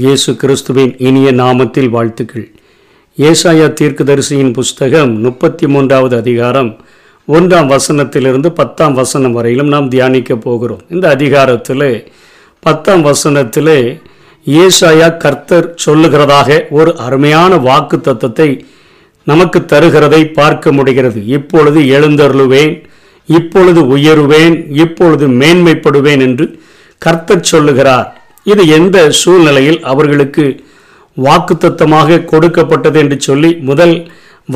இயேசு கிறிஸ்துவின் இனிய நாமத்தில் வாழ்த்துக்கள். ஏசாயா தீர்க்கதரிசியின் புஸ்தகம் 33வது அதிகாரம் 1ஆம் வசனத்திலிருந்து 10ஆம் வசனம் வரையிலும் நாம் தியானிக்க போகிறோம். இந்த அதிகாரத்தில் 10ஆம் வசனத்திலே ஏசாயா கர்த்தர் சொல்லுகிறதாக ஒரு அருமையான வாக்கு தத்தத்தை நமக்கு தருகிறதை பார்க்க முடிகிறது. இப்பொழுது எழுந்தருளுவேன், இப்பொழுது உயருவேன், இப்பொழுது மேன்மைப்படுவேன் என்று கர்த்தர் சொல்லுகிறார். இது எந்த சூழ்நிலையில் அவர்களுக்கு வாக்குத்தத்தமாக கொடுக்கப்பட்டது என்று சொல்லி முதல்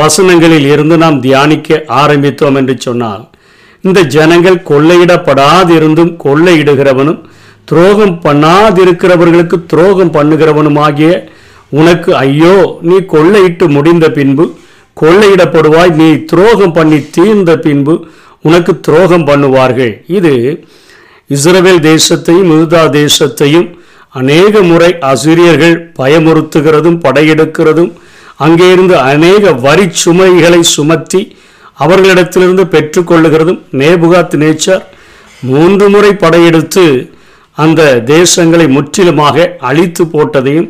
வசனங்களில் இருந்து நாம் தியானிக்க ஆரம்பித்தோம் என்று சொன்னால், இந்த ஜனங்கள் கொள்ளையிடப்படாதிருந்தும் கொள்ளையிடுகிறவனும் துரோகம் பண்ணாதிருக்கிறவர்களுக்கு துரோகம் பண்ணுகிறவனுமாகிய உனக்கு ஐயோ, நீ கொள்ளையிட்டு முடிந்த பின்பு கொள்ளையிடப்படுவாய், நீ துரோகம் பண்ணி தீர்ந்த பின்பு உனக்கு துரோகம் பண்ணுவார்கள். இது இஸ்ரவேல் தேசத்தையும் யூதா தேசத்தையும் அநேக முறை அசிரியர்கள் பயமுறுத்துகிறதும் படையெடுக்கிறதும் அங்கே இருந்து அநேக வரி சுமைகளை சுமத்தி அவர்களிடத்திலிருந்து பெற்றுக்கொள்ளுகிறதும் நேபுகாத்நேச்சார் 3 முறை படையெடுத்து அந்த தேசங்களை முற்றிலுமாக அழித்து போட்டதையும்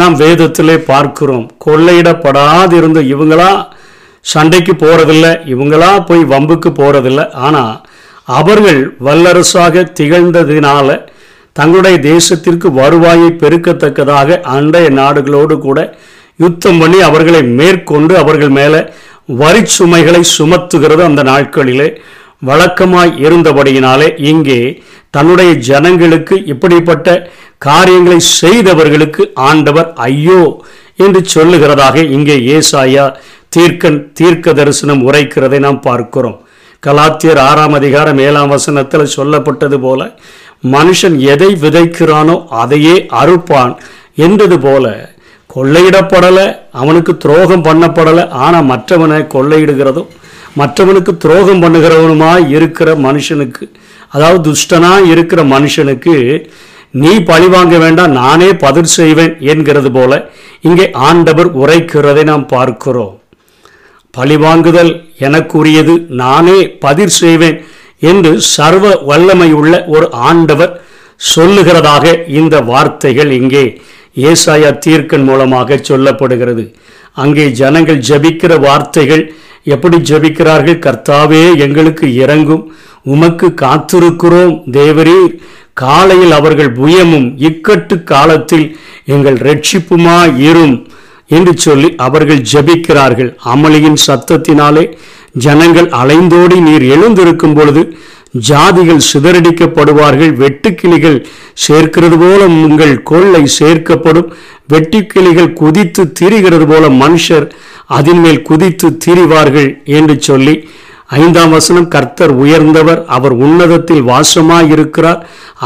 நாம் வேதத்திலே பார்க்கிறோம். கொள்ளையிடப்படாதிருந்த இவங்களா சண்டைக்கு போகிறதில்லை, இவங்களா போய் வம்புக்கு போகிறதில்லை, ஆனால் அவர்கள் வல்லரசாக திகழ்ந்ததினால தங்களுடைய தேசத்திற்கு வருவாயை பெருக்கத்தக்கதாக அண்டைய நாடுகளோடு கூட யுத்தம் பண்ணி அவர்களை மேற்கொண்டு அவர்கள் மேலே வரி சுமைகளை சுமத்துகிறது அந்த நாட்களிலே வழக்கமாய் இருந்தபடியினாலே, இங்கே தன்னுடைய ஜனங்களுக்கு இப்படிப்பட்ட காரியங்களை செய்தவர்களுக்கு ஆண்டவர் ஐயோ என்று சொல்லுகிறதாக இங்கே ஏசாயா தீர்க்கதரிசனம் உரைக்கிறதை நாம் பார்க்கிறோம். கலாத்தியர் 6ஆம் அதிகாரம் 7ஆம் வசனத்தில் சொல்லப்பட்டது போல, மனுஷன் எதை விதைக்கிறானோ அதையே அறுப்பான் என்றது போல, கொள்ளையிடப்படலை, அவனுக்கு துரோகம் பண்ணப்படலை, ஆனால் மற்றவனை கொள்ளையிடுகிறதும் மற்றவனுக்கு துரோகம் பண்ணுகிறவனுமாய் இருக்கிற மனுஷனுக்கு, அதாவது துஷ்டனாக இருக்கிற மனுஷனுக்கு நீ பழி வாங்க வேண்டாம், நானே பதில் செய்வேன் என்கிறது போல இங்கே ஆண்டவர் உரைக்கிறதை நாம் பார்க்கிறோம். பழிவாங்குதல் எனக்குரியது, நானே பதில் செய்வேன் என்று சர்வ வல்லமையுள்ள ஒரு ஆண்டவர் சொல்லுகிறதாக இந்த வார்த்தைகள் இங்கே ஏசாயா தீர்க்கன் மூலமாக சொல்லப்படுகிறது. அங்கே ஜனங்கள் ஜபிக்கிற வார்த்தைகள் எப்படி ஜபிக்கிறார்கள்? கர்த்தாவே, எங்களுக்கு இரங்கும், உமக்கு காத்திருக்கிறோம் தேவரீர், காலையில் அவர்கள் புயமும் இக்கட்டு காலத்தில் எங்கள் ரட்சிப்புமாய் இரும் என்று சொல்லி அவர்கள் ஜபிக்கிறார்கள். அமளியின் சத்தத்தினாலே ஜனங்கள் அலைந்தோடி நீர் எழுந்திருக்கும் பொழுது ஜாதிகள் சிதறடிக்கப்படுவார்கள், வெட்டுக்கிளிகள் சேர்க்கிறது போல உங்கள் கொள்ளை சேர்க்கப்படும், வெட்டுக்கிளிகள் குதித்து திரிகிறது போல மனுஷர் அதன் மேல் குதித்து திரிவார்கள் என்று சொல்லி 5ஆம் வசனம், கர்த்தர் உயர்ந்தவர், அவர் உன்னதத்தில் வாசமாயிருக்கிறார்,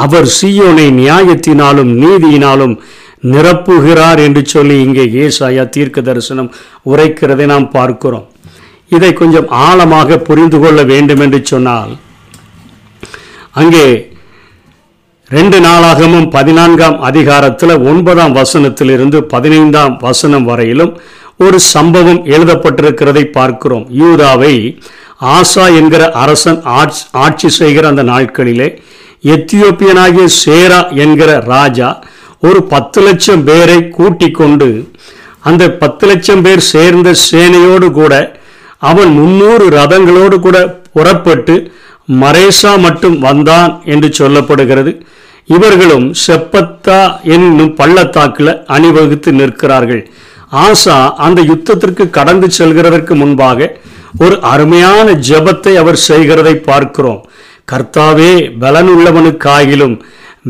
அவர் சீயோனை நியாயத்தினாலும் நீதியினாலும் நிரப்புகிறார் என்று சொல்லி இங்கே ஏசாயா தீர்க்கதரிசனம் உரைக்கிறதை நாம் பார்க்கிறோம். இதை கொஞ்சம் ஆழமாக புரிந்து கொள்ள வேண்டும் என்று சொன்னால், அங்கே 2 நாளாகமும் 14ஆம் அதிகாரத்தில் 9ஆம் வசனத்திலிருந்து 15ஆம் வசனம் வரையிலும் ஒரு சம்பவம் எழுதப்பட்டிருக்கிறதை பார்க்கிறோம். யூதாவை ஆசா என்கிற அரசன் ஆட்சி செய்கிற அந்த நாட்களிலே எத்தியோப்பியனாகிய சேரா என்கிற ராஜா ஒரு 10 லட்சம் பேரை கூட்டி கொண்டு, அந்த 10 லட்சம் பேர் சேர்ந்த சேனையோடு கூட அவன் 300 ரதங்களோடு கூட புறப்பட்டு மரேசா மட்டும் வந்தான் என்று சொல்லப்படுகிறது. இவர்களும் செப்பத்தா என்னும் பள்ளத்தாக்கில் அணிவகுத்து நிற்கிறார்கள். ஆசா அந்த யுத்தத்திற்கு கடந்து செல்கிறதற்கு முன்பாக ஒரு அருமையான ஜெபத்தை அவர் செய்கிறதை பார்க்கிறோம். கர்த்தாவே, பலனுள்ளவனுக்காயிலும்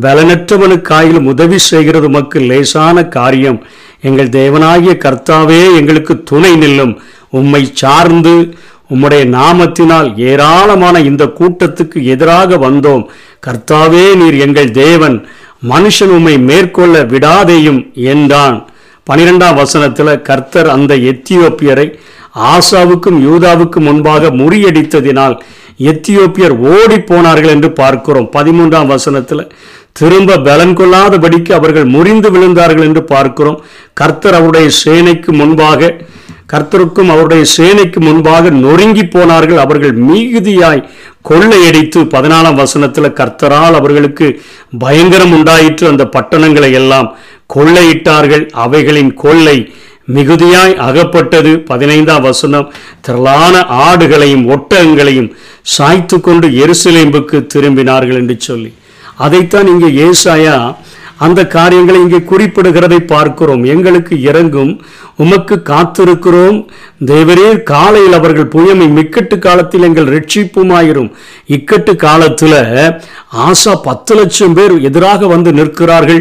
பலனற்றவனுக்காயிலும் உதவி செய்கிறது உமக்கு லேசான காரியம், எங்கள் தேவனாகிய கர்த்தாவே எங்களுக்கு துணை நில்லும், உம்மை சார்ந்து உம்முடைய நாமத்தினால் ஏராளமான இந்த கூட்டத்துக்கு எதிராக வந்தோம், கர்த்தாவே நீர் எங்கள் தேவன், மனுஷன் உம்மை மேற்கொள்ள விடாதேயும் என்றான். 12ஆம் வசனத்தில் கர்த்தர் அந்த எத்தியோப்பியரை ஆசாவுக்கும் யூதாவுக்கும் முன்பாக முறியடித்ததினால் எத்தியோப்பியர் ஓடி போனார்கள் என்று பார்க்கிறோம். 13ஆம் வசனத்தில் திரும்ப பலன் கொள்ளாதபடிக்கு அவர்கள் முறிந்து விழுந்தார்கள் என்று பார்க்கிறோம். கர்த்தர் அவருடைய சேனைக்கு முன்பாக கர்த்தருக்கும் அவருடைய சேனைக்கு முன்பாக நொறுங்கி போனார்கள். அவர்கள் மிகுதியாய் கொள்ளையடித்து 14 வசனத்தில் கர்த்தரால் அவர்களுக்கு பயங்கரம் உண்டாயிற்று. அந்த பட்டணங்களை எல்லாம் கொள்ளையிட்டார்கள். அவைகளின் கொள்ளை மிகுதியாய் அகப்பட்டது. 15ஆம் வசனம், திரளான ஆடுகளையும் ஒட்டகங்களையும் சாய்த்து கொண்டு எருசலேமுக்கு திரும்பினார்கள் என்று சொல்லி, அதைத்தான் இங்கே ஏசாயா அந்த காரியங்களை இங்கே குறிப்பிடுகிறதை பார்க்கிறோம். எங்களுக்கு இறங்கும், உமக்கு காத்திருக்கிறோம் தேவரீர், காலையில் அவர்கள் புயமை மிக்கட்டு காலத்தில் எங்கள் ரட்சிப்புமாயிரும். இக்கட்டு காலத்தில் ஆசா 10 லட்சம் பேர் எதிராக வந்து நிற்கிறார்கள்.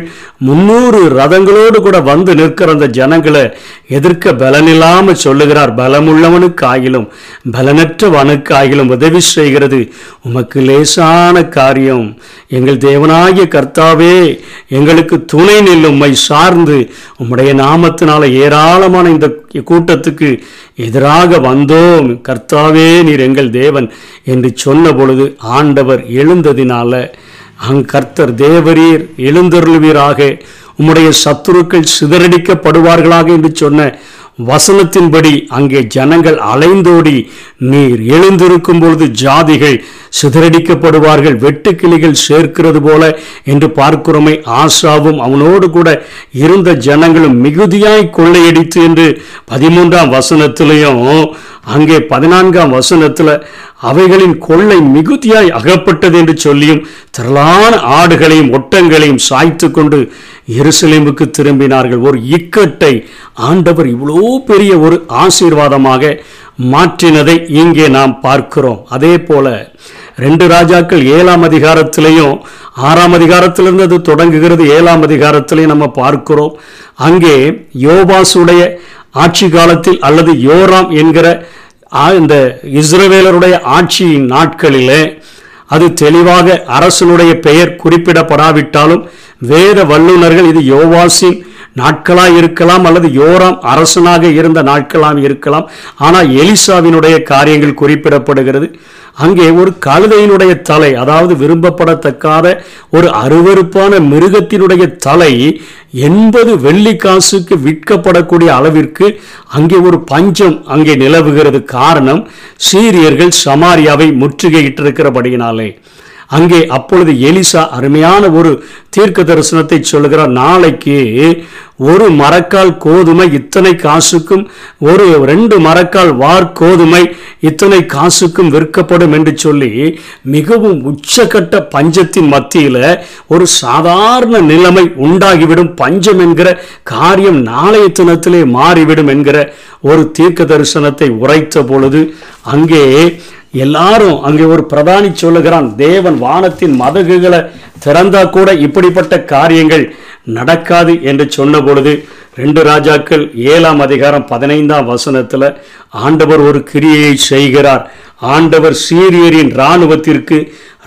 300 ரதங்களோடு கூட வந்து நிற்கிற அந்த ஜனங்களை எதிர்க்க பலனில்லாமல் சொல்லுகிறார், பலமுள்ளவனுக்காயிலும் பலனற்றவனுக்காயிலும் உதவி செய்கிறது உமக்கு லேசான காரியம். எங்கள் தேவனாகிய கர்த்தாவே, எங்களுக்கு துணை நில், உம்மை சார்ந்து உம்முடைய நாமத்தினால ஏராளமான இந்த கூட்டத்துக்கு எதிராக வந்தோம். கர்த்தாவே நீர் எங்கள் தேவன் என்று சொன்ன பொழுது ஆண்டவர் எழுந்ததினால கர்த்தர் தேவரீர் எழுந்தருள்வீராக, உம்முடைய சத்துருக்கள் சிதறடிக்கப்படுவார்களாக என்று சொன்ன வசனத்தின்படி அங்கே ஜனங்கள் அலைந்தோடி நீர் எழுந்திருக்கும் பொழுது ஜாதிகள் சிதறடிக்கப்படுவார்கள், வெட்டுக்கிளிகள் சேர்க்கிறது போல என்று பார்க்கிறோமே. ஆசாவும் அவனோடு கூட இருந்த ஜனங்களும் மிகுதியாய் கொள்ளையடித்து என்று 13ஆம் வசனத்திலையும் அங்கே 14ஆம் வசனத்தில் அவைகளின் கொள்ளை மிகுதியாய் அகப்பட்டது என்று சொல்லியும் திரளான ஆடுகளையும் ஒட்டங்களையும் சாய்த்து கொண்டு எருசலேமுக்கு திரும்பினார்கள். ஒரு இக்கட்டை ஆண்டவர் இவ்வளோ பெரிய ஒரு ஆசீர்வாதமாக மாற்றினதை இங்கே நாம் பார்க்கிறோம். அதே போல 2 ராஜாக்கள் 7ஆம் அதிகாரத்திலையும் 6ஆம் அதிகாரத்திலிருந்து அது தொடங்குகிறது. 7ஆம் அதிகாரத்திலையும் நம்ம பார்க்கிறோம். அங்கே யோவாசுடைய ஆட்சி காலத்தில் அல்லது யோராம் என்கிற இந்த இஸ்ரவேலருடைய ஆட்சியின் நாட்களிலே அது தெளிவாக அரசனுடைய பெயர் குறிப்பிடப்படாவிட்டாலும் வேத வல்லுநர்கள் இது யோவாசின் நாட்களாக இருக்கலாம் அல்லது யோராம் அரசனாக இருந்த நாட்களாக இருக்கலாம். ஆனால் எலிசாவினுடைய காரியங்கள் குறிப்பிடப்படுகிறது. அங்கே ஒரு கழுதையினுடைய தலை, அதாவது விரும்பப்படத்தக்காத ஒரு அருவருப்பான மிருகத்தினுடைய தலை 80 வெள்ளிக்காசுக்கு விற்கப்படக்கூடிய அளவிற்கு அங்கே ஒரு பஞ்சம் அங்கே நிலவுகிறது. காரணம், சீரியர்கள் சமாரியாவை முற்றுகையிட்டிருக்கிறபடியினாலே. அங்கே அப்பொழுது எலிசா அருமையான ஒரு தீர்க்க தரிசனத்தை சொல்கிறார். நாளைக்கு ஒரு மரக்கால் கோதுமை இத்தனை காசுக்கும், ஒரு 2 மரக்கால் வார்கோதுமை இத்தனை காசுக்கும் விற்கப்படும் என்று சொல்லி மிகவும் உச்சக்கட்ட பஞ்சத்தின் மத்தியில் ஒரு சாதாரண நிலைமை உண்டாகிவிடும். பஞ்சம் என்கிற காரியம் நாளைய தினத்திலே மாறிவிடும் என்கிற ஒரு தீர்க்க தரிசனத்தை உரைத்த பொழுது அங்கே எல்லாரும் அங்கே ஒரு பிரதானி சொல்லுகிறான், தேவன் வானத்தின் மதகுகளை திறந்தா கூட இப்படிப்பட்ட காரியங்கள் நடக்காது என்று சொன்ன பொழுது 2 ராஜாக்கள் 7ஆம் அதிகாரம் 15ஆம் வசனத்தில் ஆண்டவர் ஒரு கிரியையை செய்கிறார். ஆண்டவர் சீரியரின் இராணுவத்திற்கு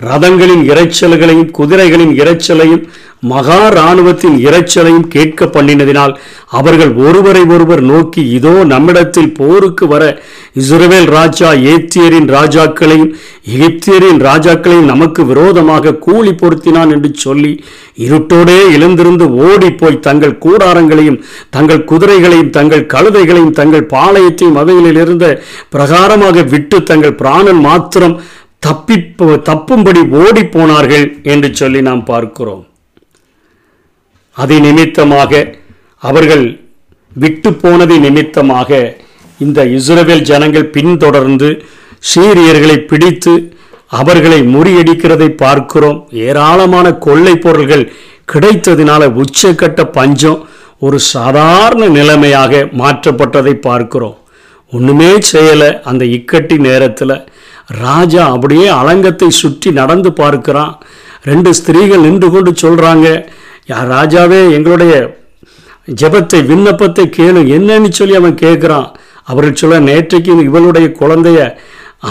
ரதங்களின் இரைச்சல்களையும் குதிரைகளின் இரைச்சலையும் மகா இராணுவத்தின் இரைச்சலையும் கேட்க பண்ணினதினால் அவர்கள் ஒருவரை ஒருவர் நோக்கி, இதோ நம்மிடத்தில் போருக்கு வர இஸ்ரவேல் ராஜா ஏத்தியரின் ராஜாக்களையும் எகிப்தியரின் ராஜாக்களையும் நமக்கு விரோதமாக கூலி பொருத்தினான் என்று சொல்லி இருட்டோடே எழுந்திருந்து ஓடிப்போய் தங்கள் கூடாரங்களையும் தங்கள் குதிரைகளையும் தங்கள் கழுதைகளையும் தங்கள் பாளையத்தையும் அவைகளில் இருந்த பிரகாரமாக விட்டு தங்கள் பிராணன் மாத்திரம் தப்பும்படி ஓடி போனார்கள் என்று சொல்லி நாம் பார்க்கிறோம். அதை நிமித்தமாக அவர்கள் விட்டு போனதை நிமித்தமாக இந்த இஸ்ரவேல் ஜனங்கள் பின்தொடர்ந்து சீரியர்களை பிடித்து அவர்களை முறியடிக்கிறதை பார்க்கிறோம். ஏராளமான கொள்ளை பொருள்கள் கிடைத்ததினால உச்சக்கட்ட பஞ்சம் ஒரு சாதாரண நிலைமையாக மாற்றப்பட்டதை பார்க்கிறோம். ஒன்றுமே செய்யலை. அந்த இக்கட்டி நேரத்தில் ராஜா அப்படியே அலங்கத்தை சுற்றி நடந்து பார்க்கிறான். 2 ஸ்திரீகள் நின்று கொண்டு சொல்கிறாங்க, யார் ராஜாவே எங்களுடைய ஜெபத்தை விண்ணப்பத்தை கேளு என்னன்னு சொல்லி அவன் கேட்குறான். அவர்கள் சொல்ல, நேற்றைக்கு இவளுடைய குழந்தைய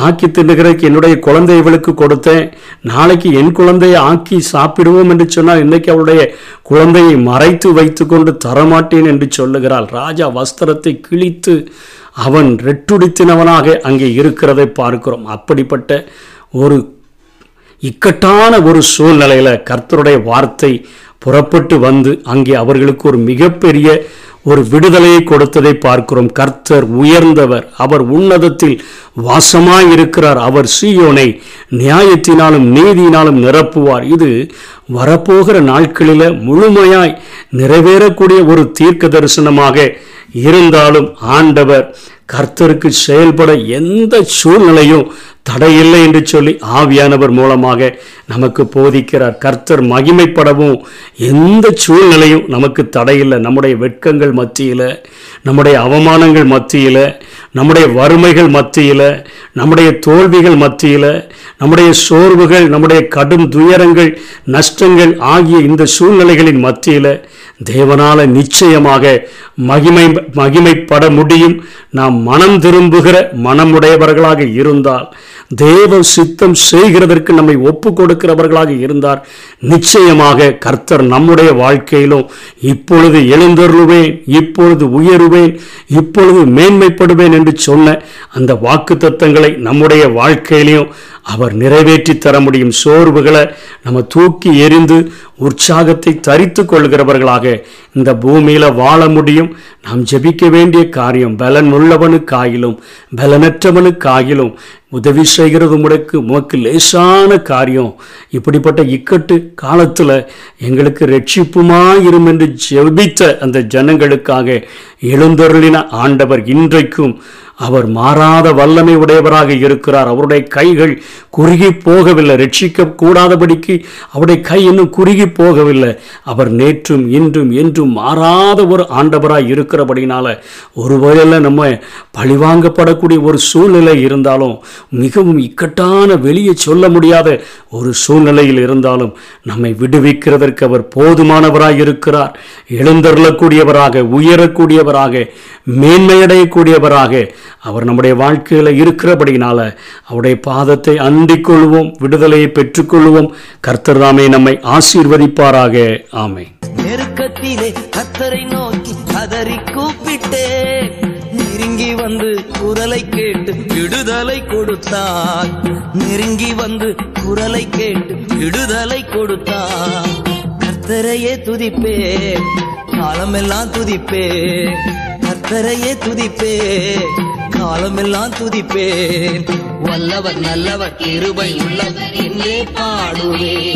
ஆக்கி தின்னுகிறதுக்கு என்னுடைய குழந்தைய இவளுக்கு கொடுத்தேன், நாளைக்கு என் குழந்தையை ஆக்கி சாப்பிடுவோம் என்று சொன்னால் இன்றைக்கு அவளுடைய குழந்தையை மறைத்து வைத்து கொண்டு தரமாட்டேன் என்று சொல்லுகிறாள். ராஜா வஸ்திரத்தை கிழித்து அவன் ரெட்டுடித்தினவனாக அங்கே இருக்கிறதை பார்க்கிறோம். அப்படிப்பட்ட ஒரு இக்கட்டான ஒரு சூழ்நிலையில் கர்த்தருடைய வார்த்தை புறப்பட்டு வந்து அங்கே அவர்களுக்கு ஒரு மிகப்பெரிய ஒரு விடுதலையை கொடுத்ததை பார்க்கிறோம். கர்த்தர் உயர்ந்தவர், அவர் உன்னதத்தில் வாசமாயிருக்கிறார், அவர் சீயோனை நியாயத்தினாலும் நீதியினாலும் நிரப்புவார். இது வரப்போகிற நாட்களில் முழுமையாய் நிறைவேறக்கூடிய ஒரு தீர்க்க தரிசனமாக இருந்தாலும் ஆண்டவர் கர்த்தருக்கு செயல்பட எந்த சூழ்நிலையும் தடையில்லை என்று சொல்லி ஆவியானவர் மூலமாக நமக்கு போதிக்கிறார். கர்த்தர் மகிமைப்படவும் எந்த சூழ்நிலையும் நமக்கு தடையில்லை. நம்முடைய வெட்கங்கள் மத்தியில், நம்முடைய அவமானங்கள் மத்தியில், நம்முடைய வறுமைகள் மத்தியில், நம்முடைய தோல்விகள் மத்தியில், நம்முடைய சோர்வுகள், நம்முடைய கடும் துயரங்கள், நஷ்டங்கள் ஆகிய இந்த சூழ்நிலைகளின் மத்தியில் தேவனால் நிச்சயமாக மகிமைப்பட முடியும். நாம் மனம் திரும்புகிற மனமுடையவர்களாக இருந்தால், தேவ சித்தம் செய்கிறதற்கு நம்மை ஒப்பு கொடுக்கிறவர்களாக இருந்தார், நிச்சயமாக கர்த்தர் நம்முடைய வாழ்க்கையிலும் இப்பொழுது எழுந்தருளுவேன், இப்பொழுது உயருவேன், இப்பொழுது மேன்மைப்படுவேன் என்று சொன்ன அந்த வாக்கு தத்தங்களை நம்முடைய வாழ்க்கையிலையும் அவர் நிறைவேற்றி தர முடியும். சோர்வுகளை நம்ம தூக்கி எறிந்து உற்சாகத்தை தரித்து கொள்கிறவர்களாக இந்த பூமியில் வாழ முடியும். நாம் ஜெபிக்க வேண்டிய காரியம், பலன் உள்ளவனுக்காயிலும் பலனற்றவனுக்காயிலும் உதவி செய்கிறது உமக்கு லேசான காரியம், இப்படிப்பட்ட இக்கட்டு காலத்தில் எங்களுக்கு ரட்சிப்புமாயிரும் என்று ஜெபித்த அந்த ஜனங்களுக்காக எழுந்தருளின ஆண்டவர் இன்றைக்கும் அவர் மாறாத வல்லமை உடையவராக இருக்கிறார். அவருடைய கைகள் குறுகி போகவில்லை, ரட்சிக்க கூடாதபடிக்கு அவருடைய கை இன்னும் குறுகி போகவில்லை. அவர் நேற்றும் இன்றும் என்றும் மாறாத ஒரு ஆண்டவராக இருக்கிறபடினால ஒருவேளை நம்ம பழிவாங்கப்படக்கூடிய ஒரு சூழ்நிலை இருந்தாலும், மிகவும் இக்கட்டான வெளியே சொல்ல முடியாத ஒரு சூழ்நிலையில் இருந்தாலும், நம்மை விடுவிக்கிறதற்கு அவர் போதுமானவராக இருக்கிறார். எழுந்தருளக்கூடியவராக, உயரக்கூடியவராக, மேன்மையடையக்கூடியவராக அவர் நம்முடைய வாழ்க்கையில் இருக்கிறபடினால அவருடைய பாதத்தை அண்டிக் கொள்வோம், விடுதலையை பெற்றுக்கொள்வோம். கர்த்தர் தாமே நம்மை ஆசீர்வதிப்பாராக. ஆமென். நெருக்கத்திலே கர்த்தரை நோக்கி கதறி கூப்பிட்டே நெருங்கி வந்து குரலை கேட்டு விடுதலை கொடுத்தார். நெருங்கி வந்து குரலை கேட்டு விடுதலை கொடுத்தார். கர்த்தரையே துதிப்பே, காலமெல்லாம் துதிப்பே. கர்த்தரையே துதிப்பே, காலமெல்லாம் துதிப்பே. வல்லவர் நல்லவர் கிருபை உள்ளவர் என்றே பாடுவே.